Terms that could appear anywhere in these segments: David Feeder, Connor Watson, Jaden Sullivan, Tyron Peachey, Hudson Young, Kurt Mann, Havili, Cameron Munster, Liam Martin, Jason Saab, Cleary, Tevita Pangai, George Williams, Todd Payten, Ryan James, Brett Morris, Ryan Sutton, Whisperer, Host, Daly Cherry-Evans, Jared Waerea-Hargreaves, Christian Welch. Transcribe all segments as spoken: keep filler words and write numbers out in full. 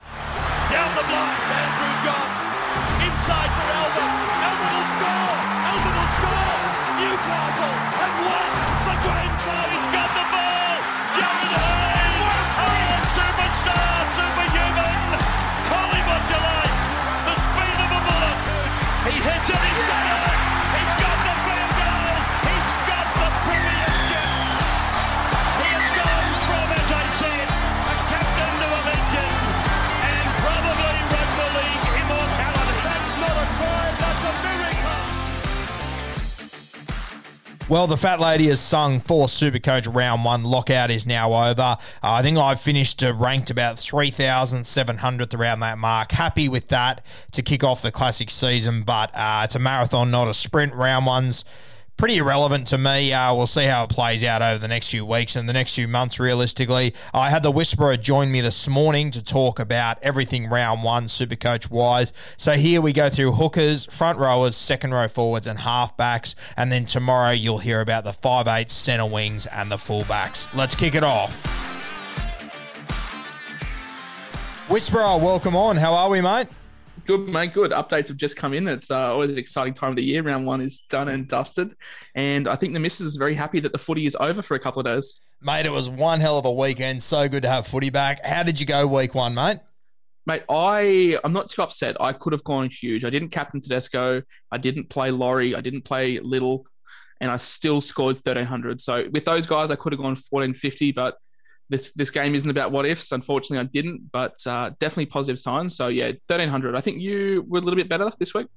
Down the block, Andrew John. Inside for Elba. Elba will score. Elba will score. Newcastle have won the grand final. He's got the ball. Jared Hurd. Hits it, he's got it! He's got the field goal! He's got the premiership! He has gone from, as I said, a captain to a legend, and probably rugby league immortality. That's not a try, that's a miracle! Well, the fat lady has sung for Supercoach round one. Lockout is now over. Uh, I think I've finished uh, ranked about three thousand seven hundredth around that mark. Happy with that to kick off the classic season, but uh, it's a marathon, not a sprint. Round one's pretty irrelevant to me. Uh, we'll see how it plays out over the next few weeks and the next few months, realistically. I had the Whisperer join me this morning to talk about everything round one, Supercoach-wise. So here we go through hookers, front rowers, second row forwards and halfbacks. And then tomorrow you'll hear about the five eighths, centre wings and the fullbacks. Let's kick it off. Whisperer, welcome on. How are we, mate? Good, mate. Good. Updates have just come in. It's uh, always an exciting time of the year. Round one is done and dusted. And I think the missus is very happy that the footy is over for a couple of days. Mate, it was one hell of a weekend. So good to have footy back. How did you go week one, mate? Mate, I, I'm not too upset. I could have gone huge. I didn't captain Tedesco. I didn't play Laurie. I didn't play Little. And I still scored thirteen hundred. So with those guys, I could have gone fourteen fifty, but This this game isn't about what ifs. Unfortunately, I didn't, but uh, definitely positive signs. So, yeah, thirteen hundred. I think you were a little bit better this week.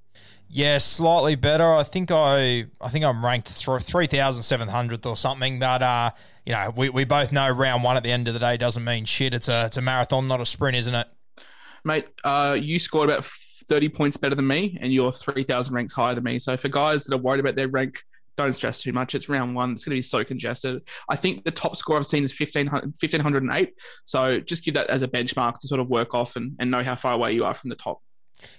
Yeah, slightly better. I think, I, I think I'm ranked three thousand seven hundredth or something, but, uh, you know, we, we both know round one at the end of the day doesn't mean shit. It's a, it's a marathon, not a sprint, isn't it? Mate, uh, you scored about thirty points better than me, and you're three thousand ranks higher than me. So for guys that are worried about their rank, don't stress too much. It's round one. It's going to be so congested. I think the top score I've seen is fifteen hundred eight. So just give that as a benchmark to sort of work off and, and know how far away you are from the top.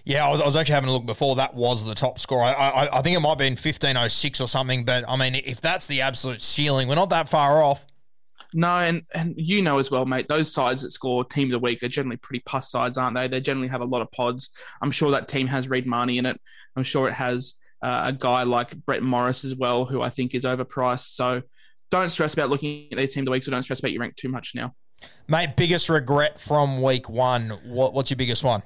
Yeah, I was, I was actually having a look before. That was the top score. I, I, I think it might have been fifteen oh six or something. But, I mean, if that's the absolute ceiling, we're not that far off. No, and, and you know as well, mate, those sides that score team of the week are generally pretty puss sides, aren't they? They generally have a lot of pods. I'm sure that team has Reid Marnie in it. I'm sure it has... Uh, a guy like Brett Morris as well, who I think is overpriced. So don't stress about looking at these team of the week, so don't stress about your rank too much now. Mate, biggest regret from week one. What, what's your biggest one?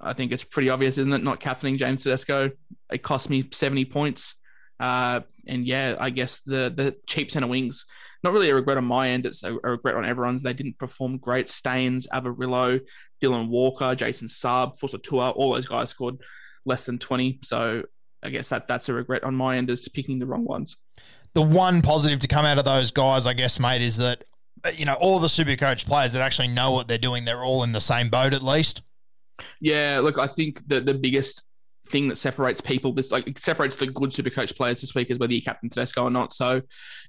I think it's pretty obvious, isn't it? Not captaining James Tedesco. It cost me seventy points. Uh, and yeah, I guess the, the cheap centre wings, not really a regret on my end. It's a, a regret on everyone's. They didn't perform great. Stains, Averillo, Dylan Walker, Jason Saab, Fusatua, all those guys scored less than twenty. So I guess that that's a regret on my end, is picking the wrong ones. The one positive to come out of those guys, I guess, mate, is that, you know, all the Supercoach players that actually know what they're doing, they're all in the same boat at least. Yeah, look, I think that the biggest thing that separates people, this like it separates the good Supercoach players this week, is whether you captain Tedesco or not. So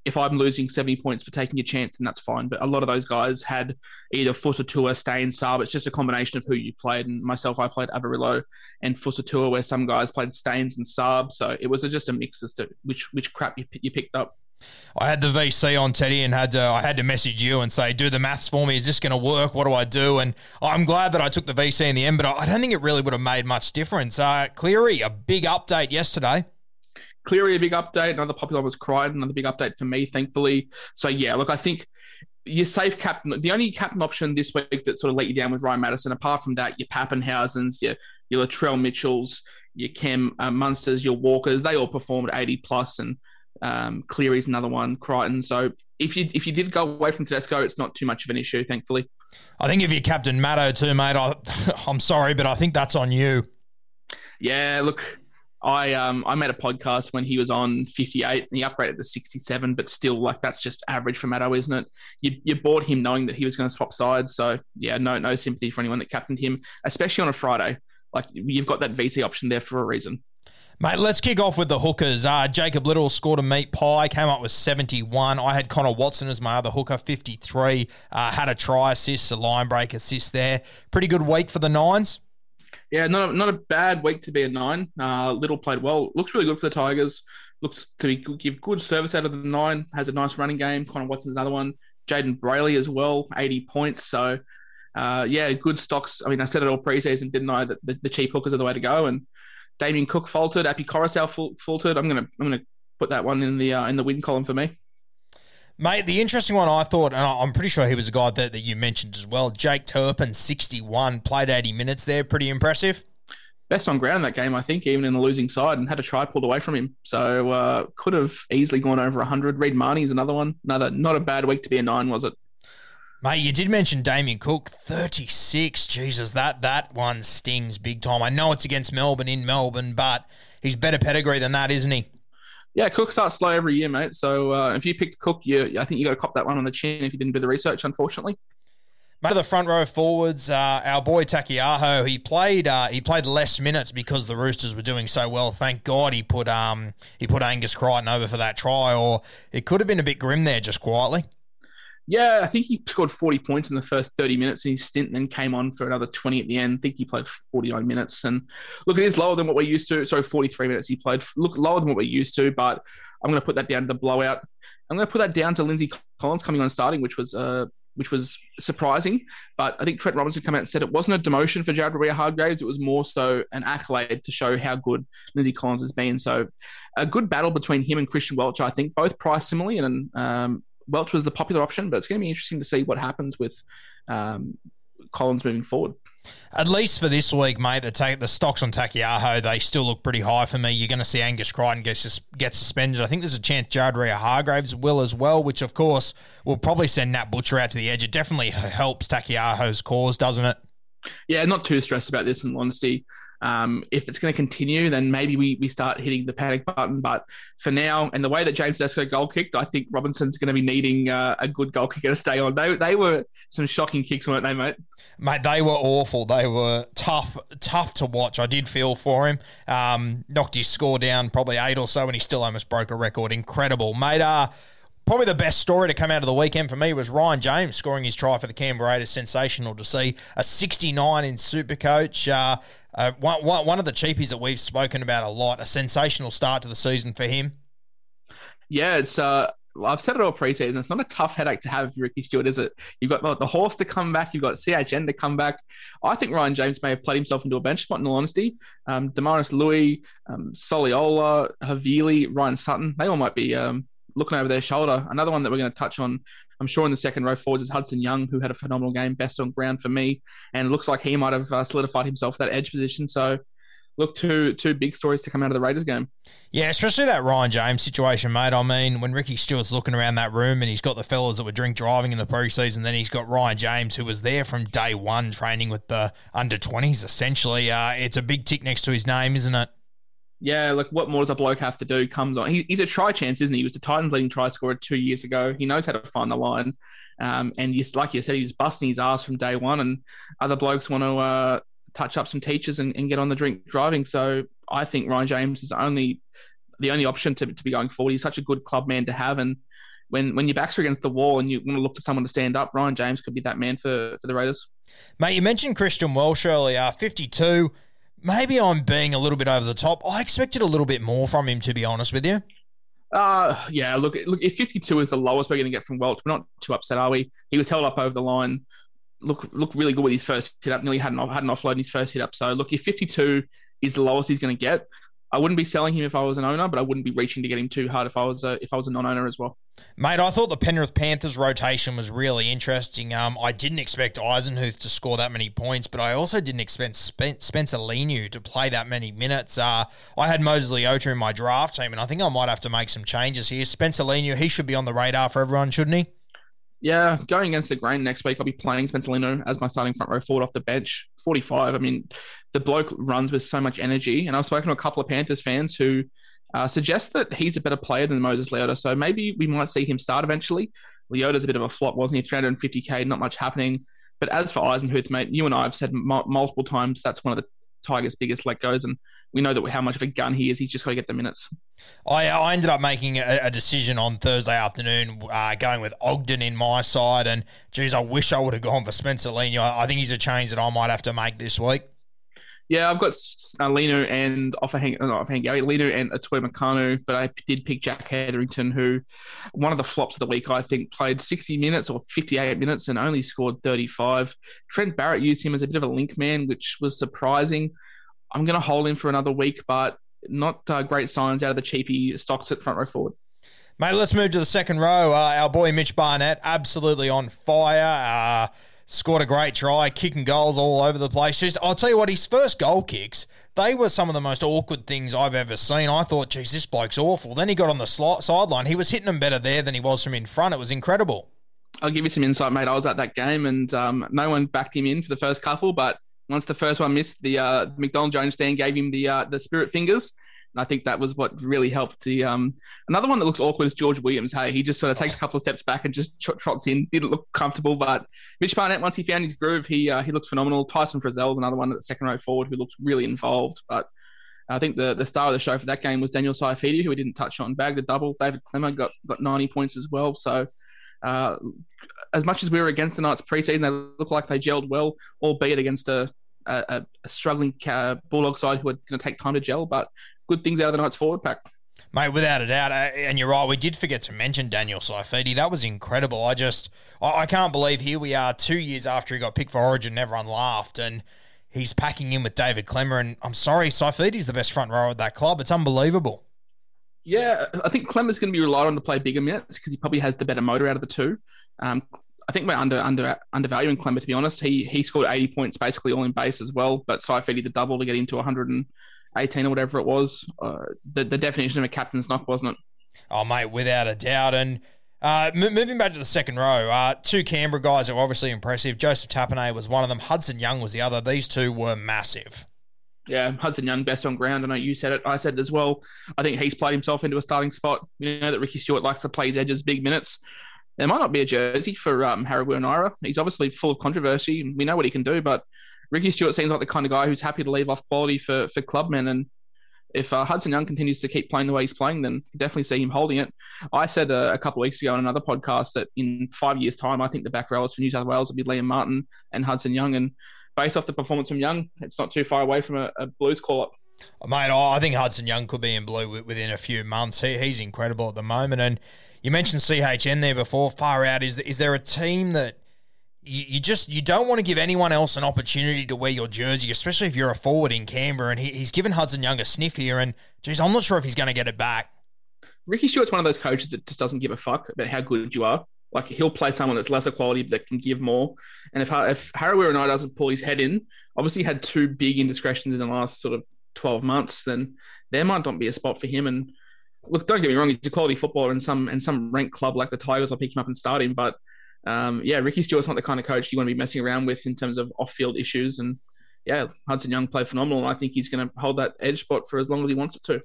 if I'm losing seventy points for taking a chance, then that's fine. But a lot of those guys had either Fusatua, Stains, Saab. It's just a combination of who you played. And myself, I played Averillo and Fusatua, where some guys played Stains and Saab. So it was just a mix as to which which crap you you picked up. I had the V C on, Teddy, and had to, I had to message you and say, do the maths for me. Is this going to work? What do I do? And I'm glad that I took the V C in the end, but I don't think it really would have made much difference. Uh, Cleary, a big update yesterday. Cleary, a big update. Another popular was Crichton, another big update for me, thankfully. So, yeah, look, I think your safe captain, the only captain option this week that sort of let you down was Ryan Madison. Apart from that, your Pappenhausens, your, your Latrell Mitchells, your Cam uh, Munsters, your Walkers, they all performed eighty plus and Um, Cleary's another one, Crichton. So if you if you did go away from Tedesco, it's not too much of an issue, thankfully. I think if you're captain Matto too, mate, I, I'm sorry, but I think that's on you. Yeah, look, I um I made a podcast when he was on fifty-eight and he upgraded to sixty-seven, but still, like, that's just average for Matto, isn't it? You you bought him knowing that he was going to swap sides, so yeah, no no sympathy for anyone that captained him, especially on a Friday. Like, you've got that V C option there for a reason. Mate, let's kick off with the hookers. Uh, Jacob Little scored a meat pie, came up with seventy-one. I had Connor Watson as my other hooker, fifty-three. Uh, had a try assist, a line break assist there. Pretty good week for the Nines. Yeah, not a, not a bad week to be a nine. Uh, Little played well. Looks really good for the Tigers. Looks to be, give good service out of the nine. Has a nice running game. Connor Watson's another one. Jaden Brayley as well, eighty points. So, uh, yeah, good stocks. I mean, I said it all preseason, didn't I, that the, the cheap hookers are the way to go, and Damien Cook faltered, Api Coruscant faltered. I'm gonna, I'm gonna put that one in the uh, in the win column for me, mate. The interesting one I thought, and I'm pretty sure he was a guy that, that you mentioned as well. Jake Turpin, sixty-one, played eighty minutes there, pretty impressive. Best on ground in that game, I think, even in the losing side, and had a try pulled away from him. So uh, could have easily gone over one hundred. Reid Marnie is another one. Another not a bad week to be a nine, was it? Mate, you did mention Damien Cook, thirty-six. Jesus, that that one stings big time. I know it's against Melbourne in Melbourne, but he's better pedigree than that, isn't he? Yeah, Cook starts slow every year, mate. So uh, if you picked Cook, you I think you got to cop that one on the chin if you didn't do the research, unfortunately. Mate, the front row forwards, uh, our boy Takiaho, he played uh, he played less minutes because the Roosters were doing so well. Thank God he put um he put Angus Crichton over for that try, or it could have been a bit grim there just quietly. Yeah, I think he scored forty points in the first thirty minutes in his stint and then came on for another twenty at the end. I think he played forty-nine minutes. And look, it is lower than what we're used to. Sorry, forty-three minutes he played. Look, lower than what we're used to, but I'm going to put that down to the blowout. I'm going to put that down to Lindsay Collins coming on and starting, which was uh, which was surprising. But I think Trent Robinson came out and said it wasn't a demotion for Jared Waerea-Hargreaves. It was more so an accolade to show how good Lindsay Collins has been. So a good battle between him and Christian Welch, I think, both priced similarly and um Welch was the popular option, but it's going to be interesting to see what happens with um, Collins moving forward. At least for this week, mate, the, take, the stocks on Takiaho, they still look pretty high for me. You're going to see Angus Crichton get, sus- get suspended. I think there's a chance Jared Waerea-Hargreaves will as well, which, of course, will probably send Nat Butcher out to the edge. It definitely helps Takiaho's cause, doesn't it? Yeah, not too stressed about this, in all honesty. Um, if it's going to continue, then maybe we, we start hitting the panic button. But for now, and the way that James Tedesco goal kicked, I think Robinson's going to be needing uh, a good goal kicker to stay on. They they were some shocking kicks, weren't they, mate? Mate, they were awful. They were tough, tough to watch. I did feel for him. Um, knocked his score down probably eight or so, and he still almost broke a record. Incredible, mate. Uh, Probably the best story to come out of the weekend for me was Ryan James scoring his try for the Canberra Raiders. Sensational to see. A sixty-nine in Supercoach. Uh, uh, one, one of the cheapies that we've spoken about a lot. A sensational start to the season for him. Yeah, it's. Uh, I've said it all preseason. It's not a tough headache to have, Ricky Stuart, is it? You've got like, the horse to come back. You've got C H N to come back. I think Ryan James may have played himself into a bench spot, in all honesty. Um, Damaris Louis, um, Soliola, Havili, Ryan Sutton, they all might be... Um, looking over their shoulder. Another one that we're going to touch on, I'm sure, in the second row forwards is Hudson Young, who had a phenomenal game, best on ground for me, and looks like he might have uh, solidified himself that edge position. So, look, two two big stories to come out of the Raiders game. Yeah, especially that Ryan James situation, mate. I mean, when Ricky Stewart's looking around that room and he's got the fellas that were drink driving in the preseason, then he's got Ryan James, who was there from day one training with the under twenties, essentially. Uh, it's a big tick next to his name, isn't it? Yeah, like, what more does a bloke have to do? Comes on. He, he's a try chance, isn't he? He was the Titans' leading try scorer two years ago. He knows how to find the line. Um, and just, like you said, he was busting his ass from day one, and other blokes want to uh, touch up some teachers and, and get on the drink driving. So I think Ryan James is only the only option to, to be going forward. He's such a good club man to have. And when, when your backs are against the wall and you want to look to someone to stand up, Ryan James could be that man for, for the Raiders. Mate, you mentioned Christian Welch earlier, fifty-two. Maybe I'm being a little bit over the top. I expected a little bit more from him, to be honest with you. Uh, yeah, look, look. If fifty-two is the lowest we're going to get from Welch, we're not too upset, are we? He was held up over the line. Look, looked really good with his first hit-up. Nearly had an, had an offload in his first hit-up. So, look, if fifty-two is the lowest he's going to get, I wouldn't be selling him if I was an owner, but I wouldn't be reaching to get him too hard if I was a, if I was a non-owner as well. Mate, I thought the Penrith Panthers rotation was really interesting. Um, I didn't expect Eisenhuth to score that many points, but I also didn't expect Spencer Leniu to play that many minutes. Uh, I had Moses Leota in my draft team, and I think I might have to make some changes here. Spencer Leniu, he should be on the radar for everyone, shouldn't he? Yeah, going against the grain next week, I'll be playing Spencer Leniu as my starting front row forward off the bench. forty-five, I mean, the bloke runs with so much energy. And I've spoken to a couple of Panthers fans who uh, suggest that he's a better player than Moses Leota. So maybe we might see him start eventually. Leota's a bit of a flop, wasn't he? three hundred fifty K, not much happening. But as for Eisenhuth, mate, you and I have said m- multiple times that's one of the Tigers' biggest let-goes, and we know that how much of a gun he is. He's just got to get the minutes. I, I ended up making a, a decision on Thursday afternoon, uh, going with Ogden in my side, and geez, I wish I would have gone for Spencer Leniu. I, I think he's a change that I might have to make this week. Yeah, I've got uh, Leniu and Offahang, not Offahang, Leniu and Atoy Makanu, but I did pick Jack Hetherington, who one of the flops of the week, I think, played sixty minutes or fifty-eight minutes and only scored thirty-five. Trent Barrett used him as a bit of a link man, which was surprising. I'm going to hold him for another week, but not uh, great signs out of the cheapy stocks at front row forward. Mate, let's move to the second row. Uh, our boy Mitch Barnett, absolutely on fire. Uh, scored a great try, kicking goals all over the place. Just, I'll tell you what, his first goal kicks, they were some of the most awkward things I've ever seen. I thought, geez, this bloke's awful. Then he got on the sli- sideline. He was hitting them better there than he was from in front. It was incredible. I'll give you some insight, mate. I was at that game, and um, no one backed him in for the first couple, but once the first one missed, the uh, McDonald Jones stand gave him the uh, the spirit fingers, and I think that was what really helped. The um, another one that looks awkward is George Williams. Hey, he just sort of takes a couple of steps back and just tr- trots in. Didn't look comfortable, but Mitch Barnett, once he found his groove, he uh, he looked phenomenal. Tyson Frizzell's another one at the second row forward who looked really involved. But I think the the star of the show for that game was Daniel Saifidi, who we didn't touch on. Bagged a double. David Clemmer got got ninety points as well. So. Uh, as much as we were against the Knights preseason, they look like they gelled well, albeit against a, a, a struggling uh, Bulldog side who are going to take time to gel, but good things out of the Knights forward pack. Mate, without a doubt, and you're right, we did forget to mention Daniel Saifidi. That was incredible. I just, I, I can't believe here we are two years after he got picked for Origin and everyone laughed, and he's packing in with David Clemmer, and I'm sorry, Saifidi's the best front row at that club. It's unbelievable. Yeah, I think Clemmer's going to be relied on to play bigger minutes because he probably has the better motor out of the two. Um, I think we're under under undervaluing Clemmer, to be honest. He he scored eighty points basically all in base as well, but Saifidi the double to get into one hundred eighteen or whatever it was. Uh, the, the definition of a captain's knock, wasn't it? Oh, mate, without a doubt. And uh, m- moving back to the second row, uh, two Canberra guys that were obviously impressive. Joseph Tappanay was one of them. Hudson Young was the other. These two were massive. Yeah, Hudson Young, best on ground. I know you said it. I said it as well. I think he's played himself into a starting spot. You know that Ricky Stuart likes to play his edges, big minutes. There might not be a jersey for um, Harry Wighton. He's obviously full of controversy. We know what he can do, but Ricky Stuart seems like the kind of guy who's happy to leave off quality for, for clubmen. And if uh, Hudson Young continues to keep playing the way he's playing, then definitely see him holding it. I said uh, a couple of weeks ago on another podcast that in five years' time, I think the back rowers for New South Wales will be Liam Martin and Hudson Young. And based off the performance from Young, it's not too far away from a, a Blues call-up. Oh, mate, oh, I think Hudson Young could be in blue w- within a few months. He, he's incredible at the moment. And you mentioned C H N there before, far out. Is, is there a team that you, you just you don't want to give anyone else an opportunity to wear your jersey, especially if you're a forward in Canberra? And he, he's given Hudson Young a sniff here. And, geez, I'm not sure if he's going to get it back. Ricky Stewart's one of those coaches that just doesn't give a fuck about how good you are. Like, he'll play someone that's lesser quality but that can give more. And if, if Harry Wighton doesn't pull his head in, obviously had two big indiscretions in the last sort of twelve months, then there might not be a spot for him. And look, don't get me wrong, he's a quality footballer in some in some ranked club like the Tigers. I'll pick him up and start him. But, um, yeah, Ricky Stewart's not the kind of coach you want to be messing around with in terms of off-field issues. And, yeah, Hudson Young played phenomenal. And I think he's going to hold that edge spot for as long as he wants it to.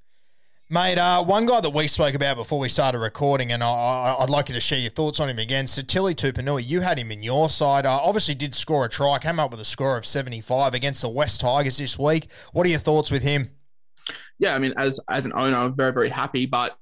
Mate, uh, one guy that we spoke about before we started recording, and I, I, I'd like you to share your thoughts on him again, Satili Tupouniua. You had him in your side. Uh, obviously did score a try, came up with a score of seventy-five against the West Tigers this week. What are your thoughts with him? Yeah, I mean, as as an owner, I'm very, very happy, but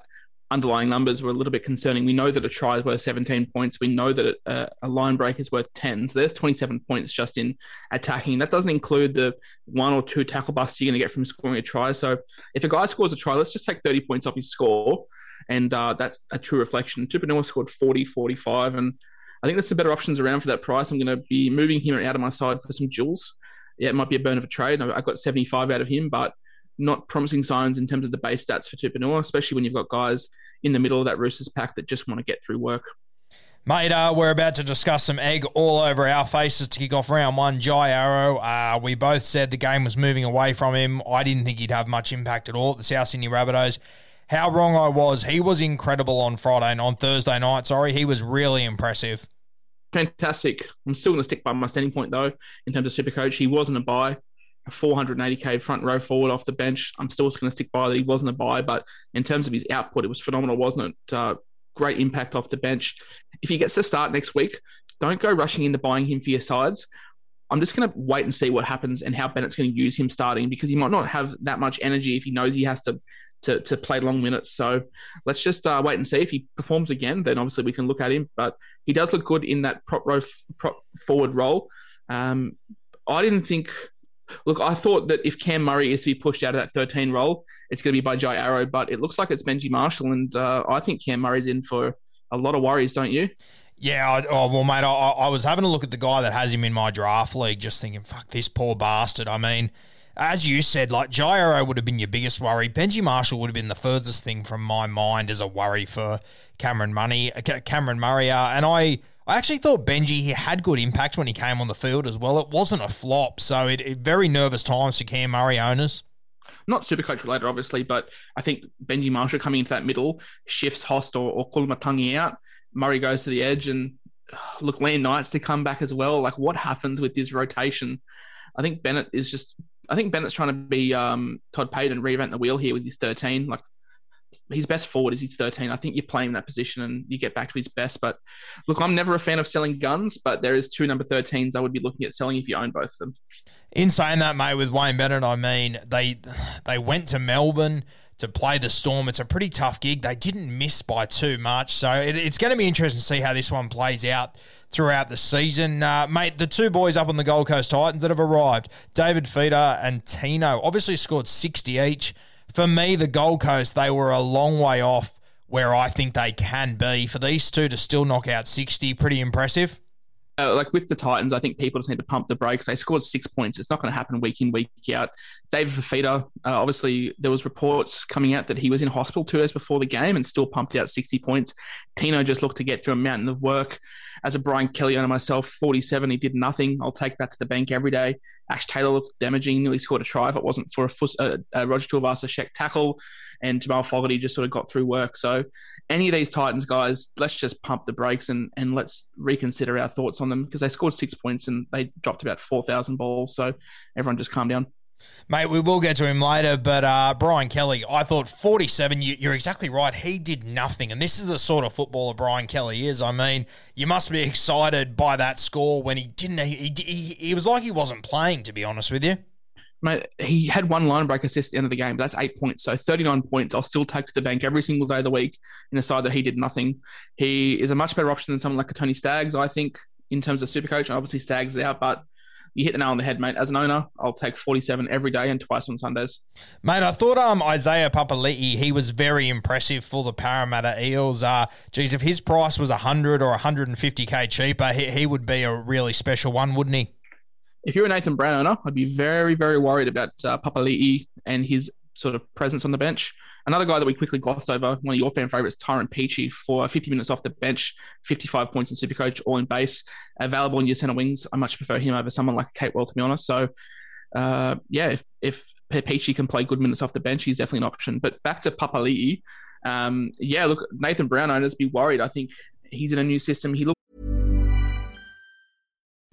underlying numbers were a little bit concerning. We know that a try is worth seventeen points. We know that a, a line break is worth ten. So there's twenty-seven points just in attacking. That doesn't include the one or two tackle busts you're going to get from scoring a try. So if a guy scores a try, let's just take thirty points off his score. and uh, that's a true reflection. Tupouniua scored forty, forty-five, and I think there's some better options around for that price. I'm going to be moving him out of my side for some jewels. Yeah, it might be a burn of a trade. I got seventy-five out of him, but not promising signs in terms of the base stats for Tupouniua, especially when you've got guys in the middle of that Roosters pack that just want to get through work. Mate, uh, we're about to discuss some egg all over our faces to kick off round one. Jai Arrow, uh, we both said the game was moving away from him. I didn't think he'd have much impact at all at the South Sydney Rabbitohs. How wrong I was. He was incredible on Friday and on Thursday night. Sorry, he was really impressive. Fantastic. I'm still going to stick by my standing point, though, in terms of Supercoach. He wasn't a buy. A four hundred eighty K front row forward off the bench. I'm still going to stick by that he wasn't a buy, but in terms of his output, it was phenomenal, wasn't it? Uh, great impact off the bench. If he gets to start next week, don't go rushing into buying him for your sides. I'm just going to wait and see what happens and how Bennett's going to use him starting, because he might not have that much energy if he knows he has to to, to play long minutes. So let's just uh, wait and see. If he performs again, then obviously we can look at him, but he does look good in that prop row prop forward role. Um, I didn't think... Look, I thought that if Cam Murray is to be pushed out of that thirteen role, it's going to be by Jai Arrow, but it looks like it's Benji Marshall, and uh, I think Cam Murray's in for a lot of worries, don't you? Yeah, I, oh, well, mate, I, I was having a look at the guy that has him in my draft league, just thinking, fuck, this poor bastard. I mean, as you said, like, Jai Arrow would have been your biggest worry. Benji Marshall would have been the furthest thing from my mind as a worry for Cameron Money, Cameron Murray, uh, and I... I actually thought Benji, he had good impact when he came on the field as well. It wasn't a flop, so it, it very nervous times for Cam Murray owners. Not Supercoach related, obviously, but I think Benji Marshall coming into that middle shifts Host or, or Kulumatangi out. Murray goes to the edge, and look, Liam Knight's to come back as well. Like, what happens with this rotation? I think Bennett is just... I think Bennett's trying to be um, Todd Payten, reinvent the wheel here with his thirteen. Like, his best forward is his thirteen. I think you play him in that position and you get back to his best. But look, I'm never a fan of selling guns, but there is two number thirteens I would be looking at selling if you own both of them. In saying that, mate, with Wayne Bennett, I mean, they they went to Melbourne to play the Storm. It's a pretty tough gig. They didn't miss by too much. So it, it's going to be interesting to see how this one plays out throughout the season. Uh, mate, the two boys up on the Gold Coast Titans that have arrived, David Feeder and Tino, obviously scored sixty each. For me, the Gold Coast, they were a long way off where I think they can be. For these two to still knock out sixty, pretty impressive. Uh, like with the Titans, I think people just need to pump the brakes. They scored six points. It's not going to happen week in, week out. David Fafita, uh, obviously there was reports coming out that he was in hospital two days before the game and still pumped out sixty points. Tino just looked to get through a mountain of work. As a Brian Kelly owner myself, forty-seven, he did nothing. I'll take that to the bank every day. Ash Taylor looked damaging, nearly scored a try if it wasn't for a, Fus- uh, a Roger Tuivasa-Sheck tackle, and Jamal Fogarty just sort of got through work. So any of these Titans guys, let's just pump the brakes and, and let's reconsider our thoughts on them, because they scored six points and they dropped about four thousand balls. So everyone just calm down. Mate, we will get to him later, but uh, Brian Kelly, I thought forty-seven, you, you're exactly right. He did nothing, and this is the sort of footballer Brian Kelly is. I mean, you must be excited by that score when he didn't... He, he, he was like he wasn't playing, to be honest with you. Mate, he had one line break assist at the end of the game, but that's eight points. So thirty-nine points, I'll still take to the bank every single day of the week in a side that he did nothing. He is a much better option than someone like a Tony Staggs, I think, in terms of Supercoach, and obviously Staggs is out, but... You hit the nail on the head, mate. As an owner, I'll take forty-seven every day and twice on Sundays. Mate, I thought um Isaiah Papali'i, he was very impressive for the Parramatta Eels. Uh, geez, if his price was one hundred or one hundred fifty K cheaper, he, he would be a really special one, wouldn't he? If you're a Nathan Brown owner, I'd be very, very worried about uh, Papali'i and his sort of presence on the bench. Another guy that we quickly glossed over, one of your fan favourites, Tyron Peachy, for fifty minutes off the bench, fifty-five points in Supercoach, all in base, available in your centre wings. I much prefer him over someone like Catewell, to be honest. So, uh, yeah, if, if Peachy can play good minutes off the bench, he's definitely an option. But back to Papali'i, um, yeah, look, Nathan Brown owners be worried. I think he's in a new system. He looks...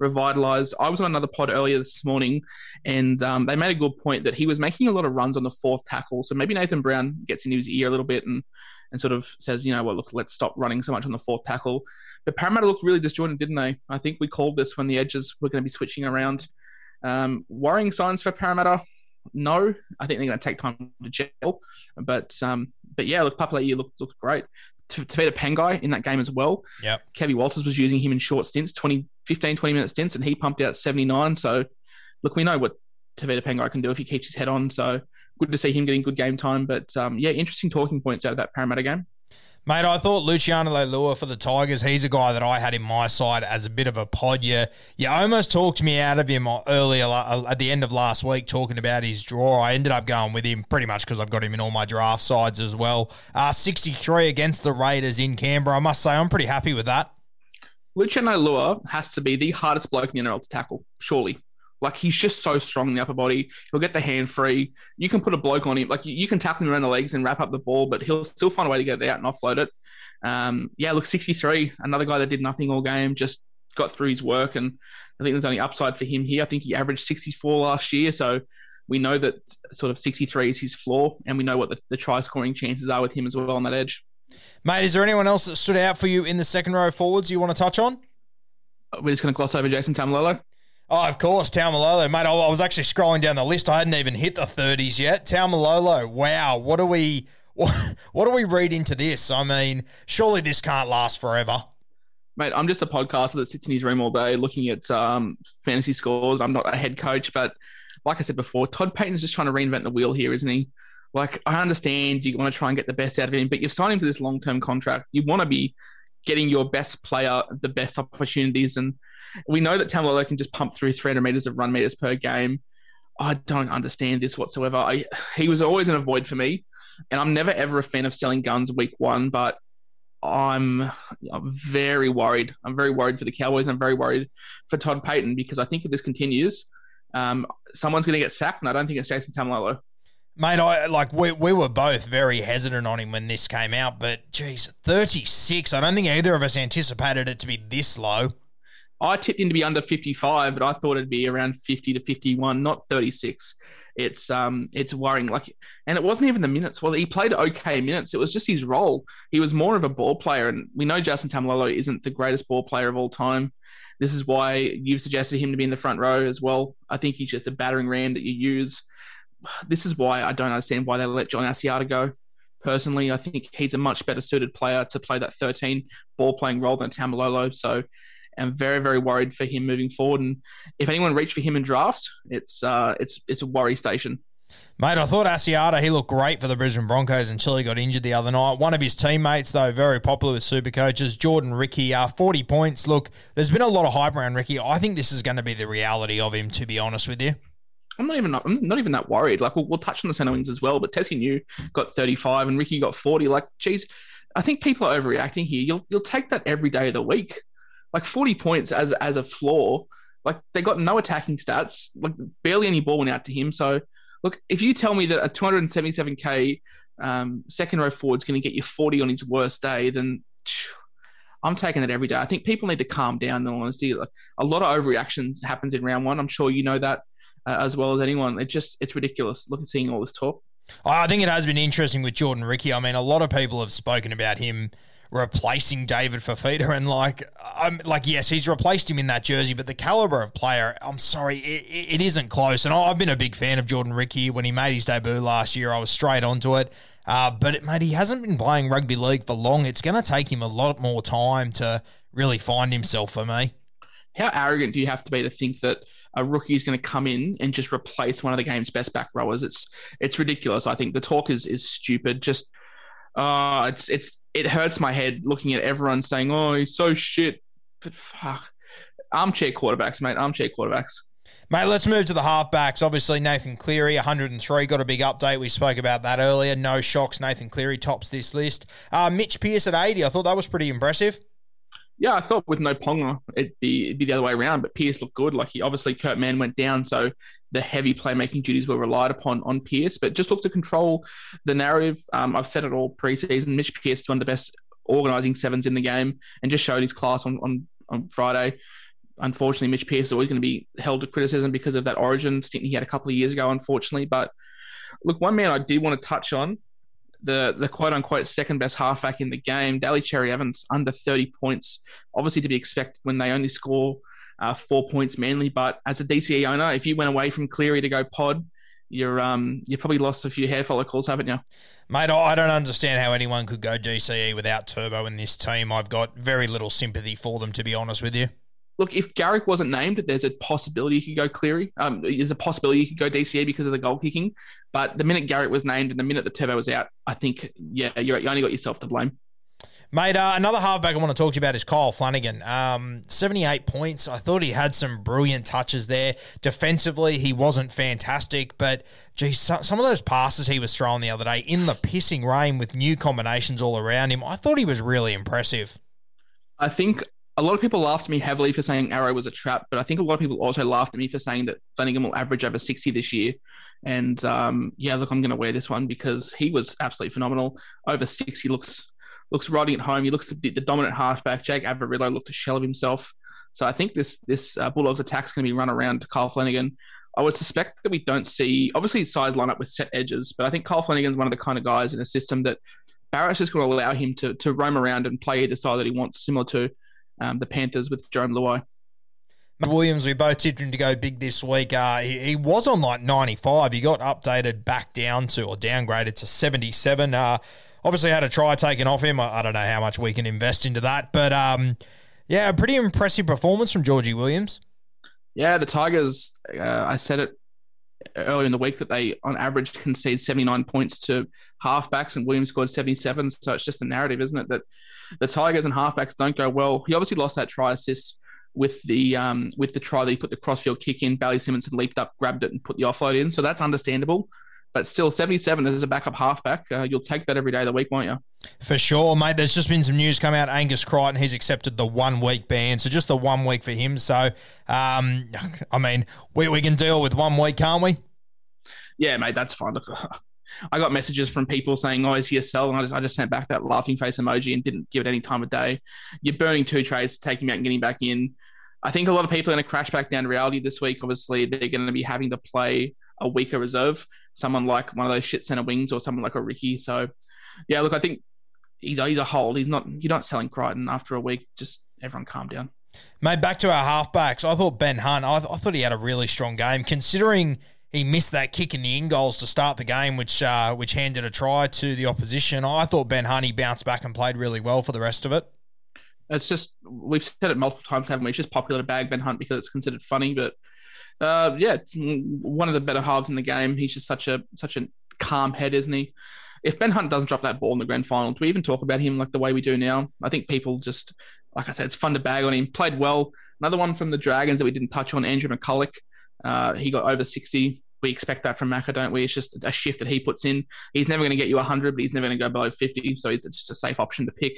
revitalised. I was on another pod earlier this morning, and um, they made a good point that he was making a lot of runs on the fourth tackle. So maybe Nathan Brown gets into his ear a little bit and and sort of says, you know, well, look, let's stop running so much on the fourth tackle. But Parramatta looked really disjointed, didn't they? I think we called this when the edges were going to be switching around. Um, worrying signs for Parramatta? No. I think they're going to take time to gel. But, um, but yeah, look, Papali'i looked, looked great. Tevita Pangai in that game as well. Yeah, Kevy Walters was using him in short stints, twenty, fifteen, twenty minute stints, and he pumped out seventy-nine. So, look, we know what Tevita Pangai can do if he keeps his head on. So, good to see him getting good game time. But, um, yeah, interesting talking points out of that Parramatta game. Mate, I thought Luciano Leilua for the Tigers, he's a guy that I had in my side as a bit of a pod. You, you almost talked me out of him earlier at the end of last week talking about his draw. I ended up going with him pretty much because I've got him in all my draft sides as well. Uh, sixty-three against the Raiders in Canberra. I must say I'm pretty happy with that. Luciano Leilua has to be the hardest bloke in the N R L to tackle, surely. Like, he's just so strong in the upper body. He'll get the hand free. You can put a bloke on him. Like, you, you can tackle him around the legs and wrap up the ball, but he'll still find a way to get it out and offload it. Um, yeah, look, sixty-three, another guy that did nothing all game, just got through his work, and I think there's only upside for him here. I think he averaged sixty-four last year, so we know that sort of sixty-three is his floor, and we know what the, the try-scoring chances are with him as well on that edge. Mate, is there anyone else that stood out for you in the second row forwards you want to touch on? We're just going to gloss over Jason Tamalolo. Oh, of course, Taumalolo, mate. I was actually scrolling down the list. I hadn't even hit the thirties yet. Taumalolo, wow. What do we what, what do we read into this? I mean, surely this can't last forever. Mate, I'm just a podcaster that sits in his room all day looking at um, fantasy scores. I'm not a head coach, but like I said before, Todd Payton's just trying to reinvent the wheel here, isn't he? Like, I understand you want to try and get the best out of him, but you've signed him to this long-term contract. You want to be getting your best player the best opportunities, and we know that Tamalolo can just pump through three hundred metres of run metres per game. I don't understand this whatsoever. I, he was always an avoid for me, and I'm never, ever a fan of selling guns week one, but I'm, I'm very worried. I'm very worried for the Cowboys. I'm very worried for Todd Payten because I think if this continues, um, someone's going to get sacked, and I don't think it's Jason Tamalolo. Mate, I like we we were both very hesitant on him when this came out, but, geez, thirty-six. I don't think either of us anticipated it to be this low. I tipped him to be under fifty-five, but I thought it'd be around fifty to fifty-one, not thirty-six. It's um, it's worrying. Like, and it wasn't even the minutes, was it? He played okay minutes. It was just his role. He was more of a ball player, and we know Justin Tamalolo isn't the greatest ball player of all time. This is why you've suggested him to be in the front row as well. I think he's just a battering ram that you use. This is why I don't understand why they let John Asiata go. Personally, I think he's a much better suited player to play that thirteen ball-playing role than Tamalolo, so I'm very, very worried for him moving forward. And if anyone reached for him in draft, it's uh, it's it's a worry station. Mate, I thought Asiata, he looked great for the Brisbane Broncos until he got injured the other night. One of his teammates, though, very popular with Supercoaches, Jordan Ricky, uh, forty points. Look, there's been a lot of hype around Ricky. I think this is going to be the reality of him, to be honest with you. I'm not even I'm not even that worried. Like, we'll, we'll touch on the centre wings as well, but Tessie New got thirty-five and Ricky got forty. Like, geez, I think people are overreacting here. You'll you'll take that every day of the week. Like, forty points as as a floor, like, they got no attacking stats, like, barely any ball went out to him. So, look, if you tell me that a two hundred seventy-seven K um, second row forward's going to get you forty on his worst day, then phew, I'm taking it every day. I think people need to calm down, in all honesty. Like, a lot of overreactions happens in round one. I'm sure you know that uh, as well as anyone. It just, it's ridiculous. Look at seeing all this talk. I think it has been interesting with Jordan Ricky. I mean, a lot of people have spoken about him replacing David Fafita, and like, I'm like, yes, he's replaced him in that jersey, but the caliber of player, I'm sorry, it, it isn't close. And I've been a big fan of Jordan Ricky. When he made his debut last year, I was straight onto it. Uh, but it, mate, he hasn't been playing rugby league for long. It's going to take him a lot more time to really find himself for me. How arrogant do you have to be to think that a rookie is going to come in and just replace one of the game's best back rowers? It's it's ridiculous. I think the talk is is stupid. Just uh it's it's. It hurts my head looking at everyone saying, oh, he's so shit. But fuck. Armchair quarterbacks, mate. Armchair quarterbacks. Mate, let's move to the halfbacks. Obviously, Nathan Cleary, one hundred three, got a big update. We spoke about that earlier. No shocks. Nathan Cleary tops this list. Uh, Mitch Pearce at eighty. I thought that was pretty impressive. Yeah, I thought with no Ponga, it'd be, it'd be the other way around, but Pearce looked good. Like, he obviously, Kurt Mann went down, so the heavy playmaking duties were relied upon on Pearce, but just look to control the narrative. Um, I've said it all preseason. Mitch Pearce is one of the best organising sevens in the game and just showed his class on, on, on Friday. unfortunately, Mitch Pearce is always going to be held to criticism because of that origin stint he had a couple of years ago, unfortunately. But look, one man I did want to touch on, the the quote-unquote second-best halfback in the game, Daly Cherry-Evans, under thirty points. Obviously to be expected when they only score uh, four points mainly. But as a D C E owner, if you went away from Cleary to go pod, you're um you probably lost a few hair follicles, haven't you? Mate, I don't understand how anyone could go D C E without Turbo in this team. I've got very little sympathy for them, to be honest with you. Look, if Garrick wasn't named, there's a possibility you could go Cleary. Um, there's a possibility you could go D C E because of the goal kicking. But the minute Garrick was named and the minute the Turbo was out, I think, yeah, you're, you only got yourself to blame. Mate, uh, another halfback I want to talk to you about is Kyle Flanagan. Um, seventy-eight points. I thought he had some brilliant touches there. Defensively, he wasn't fantastic, but gee, some, some of those passes he was throwing the other day in the pissing rain with new combinations all around him, I thought he was really impressive. I think a lot of people laughed at me heavily for saying Arrow was a trap, but I think a lot of people also laughed at me for saying that Flanagan will average over sixty this year. And um, yeah, look, I'm going to wear this one because he was absolutely phenomenal. Over sixty looks... Looks riding at home. He looks the, the dominant halfback. Jake Averillo looked a shell of himself. So I think this this uh, Bulldogs attack's going to be run around to Kyle Flanagan. I would suspect that we don't see, obviously his size line up with set edges, but I think Kyle Flanagan's one of the kind of guys in a system that Barrett's just going to allow him to to roam around and play either side that he wants, similar to um, the Panthers with Jerome Luai. Williams, we both tipped him to go big this week. Uh, he, he was on like ninety-five. He got updated back down to, or downgraded to seventy-seven. Uh Obviously had a try taken off him. I don't know how much we can invest into that. But, um, yeah, a pretty impressive performance from Georgie Williams. Yeah, the Tigers, uh, I said it earlier in the week that they, on average, concede seventy-nine points to halfbacks and Williams scored seventy-seven. So it's just the narrative, isn't it, that the Tigers and halfbacks don't go well. He obviously lost that try assist with the um, with the try that he put the crossfield kick in. Bailey Simonson leaped up, grabbed it, and put the offload in. So that's understandable. But still, seventy-seven as a backup halfback, uh, you'll take that every day of the week, won't you? For sure, mate. There's just been some news come out. Angus Crichton, he's accepted the one-week ban, so just the one week for him. So, um, I mean, we, we can deal with one week, can't we? Yeah, mate, that's fine. Look, I got messages from people saying, oh, is he a sell? And I just, I just sent back that laughing face emoji and didn't give it any time of day. You're burning two trades, taking him out and getting back in. I think a lot of people are going to crash back down to reality this week. Obviously, they're going to be having to play a weaker reserve, someone like one of those shit centre wings or someone like a Ricky. So, yeah, look, I think he's a, he's a hold. He's not, you're not selling Crichton after a week. Just everyone calm down. Mate, back to our halfbacks. I thought Ben Hunt, I, th- I thought he had a really strong game considering he missed that kick in the in goals to start the game, which uh, which handed a try to the opposition. I thought Ben Hunt, he bounced back and played really well for the rest of it. It's just, we've said it multiple times, haven't we? It's just popular to bag Ben Hunt because it's considered funny, but Uh, yeah, one of the better halves in the game. He's just such a such a calm head, isn't he? If Ben Hunt doesn't drop that ball in the grand final, do we even talk about him like the way we do now? I think people just, like I said, it's fun to bag on him. Played well. Another one from the Dragons that we didn't touch on, Andrew McCulloch. Uh, he got over sixty. We expect that from Macca, don't we? It's just a shift that he puts in. He's never going to get you one hundred, but he's never going to go below fifty, so it's just a safe option to pick.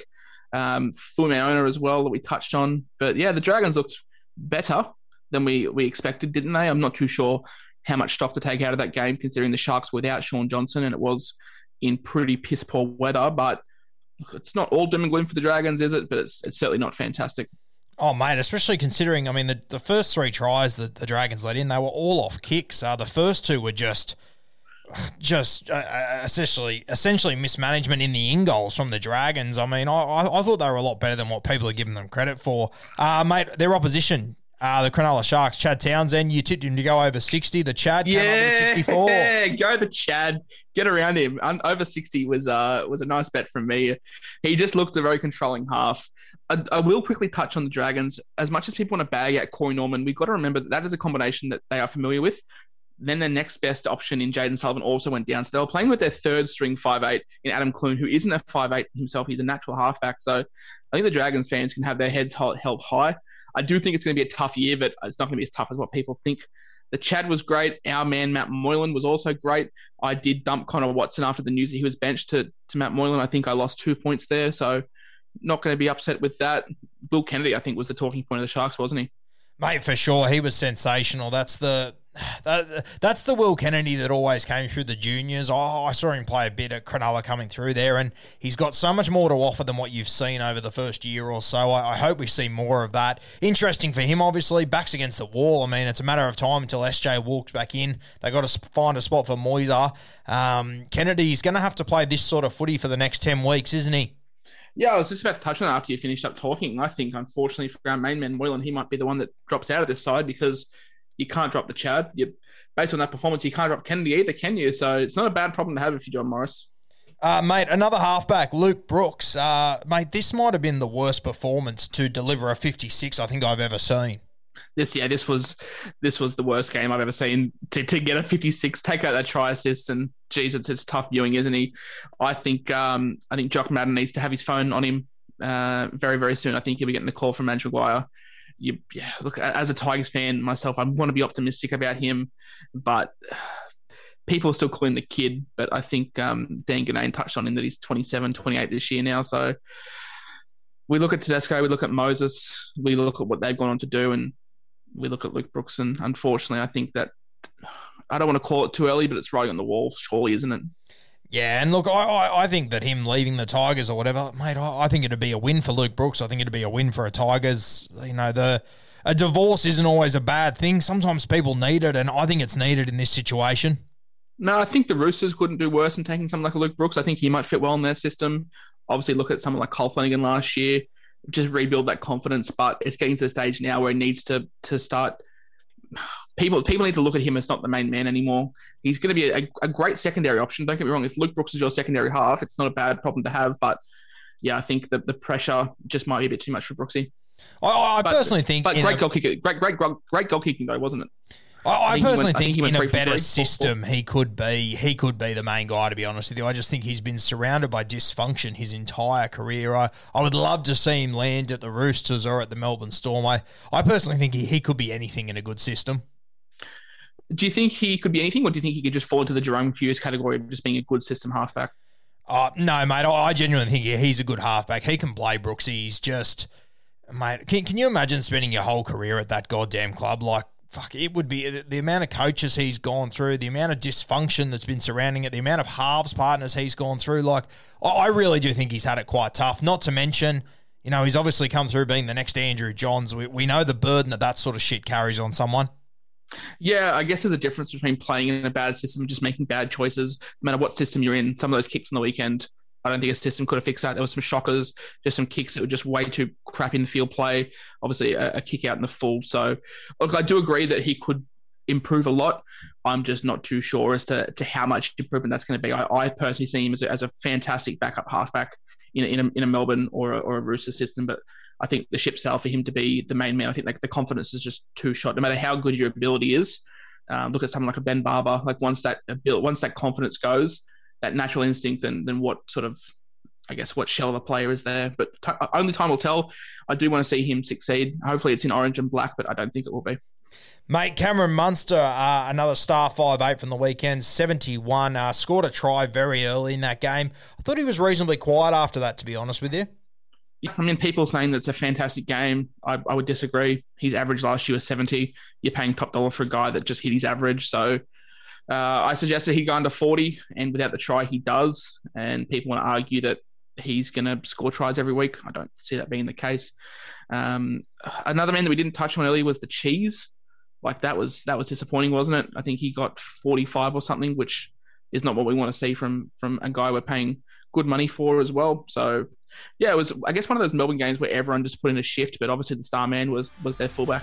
Um, Fumeona as well that we touched on. But yeah, the Dragons looked better than we, we expected, didn't they? I'm not too sure how much stock to take out of that game considering the Sharks without Sean Johnson and it was in pretty piss-poor weather, but it's not all doom and gloom for the Dragons, is it? But it's it's certainly not fantastic. Oh, mate, especially considering, I mean, the, the first three tries that the Dragons let in, they were all off kicks. Uh, the first two were just... Just uh, essentially, essentially mismanagement in the in goals from the Dragons. I mean, I, I thought they were a lot better than what people are giving them credit for. Uh, mate, their opposition... Uh, the Cronulla Sharks, Chad Townsend, you tipped him to go over sixty. The Chad came yeah, over sixty-four. Yeah, go the Chad. Get around him. Um, over sixty was uh, was a nice bet from me. He just looked a very controlling half. I, I will quickly touch on the Dragons. As much as people want to bag out Corey Norman, we've got to remember that that is a combination that they are familiar with. Then their next best option in Jaden Sullivan also went down. So they were playing with their third string five eight in Adam Clune, who isn't a five eight himself. He's a natural halfback. So I think the Dragons fans can have their heads held high. I do think it's going to be a tough year, but it's not going to be as tough as what people think. The Chad was great. Our man, Matt Moylan, was also great. I did dump Connor Watson after the news that he was benched to, to Matt Moylan. I think I lost two points there, so not going to be upset with that. Bill Kennedy, I think, was the talking point of the Sharks, wasn't he? Mate, for sure. He was sensational. That's the That, that's the Will Kennedy that always came through the juniors. Oh, I saw him play a bit at Cronulla coming through there, and he's got so much more to offer than what you've seen over the first year or so. I, I hope we see more of that. Interesting for him, obviously. Back's against the wall. I mean, it's a matter of time until S J walks back in. They got to find a spot for Moisa. Um, Kennedy's going to have to play this sort of footy for the next ten weeks, isn't he? Yeah, I was just about to touch on that after you finished up talking. I think, unfortunately, for our main man, Moylan, he might be the one that drops out of this side because you can't drop the Chad. You, based on that performance, you can't drop Kennedy either, can you? So it's not a bad problem to have if you're John Morris. Uh, mate, another halfback, Luke Brooks. Uh, mate, this might have been the worst performance to deliver a fifty-six I think I've ever seen. This yeah, this was this was the worst game I've ever seen. To to get a fifty-six, take out that try assist, and geez, it's, it's tough viewing, isn't he? I think um, I think Jock Madden needs to have his phone on him uh, very very soon. I think he'll be getting the call from Andrew Maguire. You, yeah, look, as a Tigers fan myself, I want to be optimistic about him, but people are still calling the kid. But I think um, Dan Ganane touched on him that he's twenty-seven, twenty-eight this year now, so. We look at Tedesco, we look at Moses, we look at what they've gone on to do, and we look at Luke Brooks. And unfortunately, I think that I don't want to call it too early, but it's right on the wall, surely, isn't it? Yeah, and look, I, I think that him leaving the Tigers or whatever, mate, I, I think it'd be a win for Luke Brooks. I think it'd be a win for a Tigers. You know, the a divorce isn't always a bad thing. Sometimes people need it, and I think it's needed in this situation. No, I think the Roosters couldn't do worse than taking someone like Luke Brooks. I think he might fit well in their system. Obviously, look at someone like Cole Flanagan last year, just rebuild that confidence. But it's getting to the stage now where it needs to to start. People people need to look at him as not the main man anymore. He's going to be a, a great secondary option. Don't get me wrong. If Luke Brooks is your secondary half, it's not a bad problem to have. But yeah, I think the the pressure just might be a bit too much for Brooksy. I, I but, personally think, but great a, goal kicking, great great great goal kicking though, wasn't it? I, I personally think, went, think, I think in a better system, he could be he could be the main guy, to be honest with you. I just think he's been surrounded by dysfunction his entire career. I, I would love to see him land at the Roosters or at the Melbourne Storm. I, I personally think he, he could be anything in a good system. Do you think he could be anything, or do you think he could just fall into the Jerome Hughes category of just being a good system halfback? Uh, no, mate. I, I genuinely think yeah, he's a good halfback. He can play Brooks. He's just... Mate, can, can you imagine spending your whole career at that goddamn club? Like, fuck, it would be the amount of coaches he's gone through, the amount of dysfunction that's been surrounding it, the amount of halves partners he's gone through. Like, I really do think he's had it quite tough. Not to mention, you know, he's obviously come through being the next Andrew Johns. We, we know the burden that that sort of shit carries on someone. Yeah, I guess there's a difference between playing in a bad system and just making bad choices. No matter what system you're in, some of those kicks on the weekend, I don't think a system could have fixed that. There were some shockers, just some kicks that were just way too crap in the field play. Obviously, a, a kick out in the full. So, look, I do agree that he could improve a lot. I'm just not too sure as to, to how much improvement that's going to be. I, I personally see him as a, as a fantastic backup halfback in a, in a, in a Melbourne or a, or a Rooster system, but I think the ship sailed for him to be the main man. I think like the confidence is just too shot. No matter how good your ability is, um, look at someone like a Ben Barber. Like once that once that confidence goes, that natural instinct and then what sort of, I guess, what shell of a player is there. But t- only time will tell. I do want to see him succeed. Hopefully it's in orange and black, but I don't think it will be. Mate, Cameron Munster, uh, another star five eight from the weekend, seventy-one, uh, scored a try very early in that game. I thought he was reasonably quiet after that, to be honest with you. Yeah, I mean, people saying that's a fantastic game, I, I would disagree. His average last year was seventy. You're paying top dollar for a guy that just hit his average, so... Uh, I suggested he go under forty, and without the try, he does. And people want to argue that he's going to score tries every week. I don't see that being the case. Um, another man that we didn't touch on earlier was the Cheese. Like that was that was disappointing, wasn't it? I think he got forty-five or something, which is not what we want to see from from a guy we're paying good money for as well. So yeah, it was I guess one of those Melbourne games where everyone just put in a shift, but obviously the star man was was their fullback.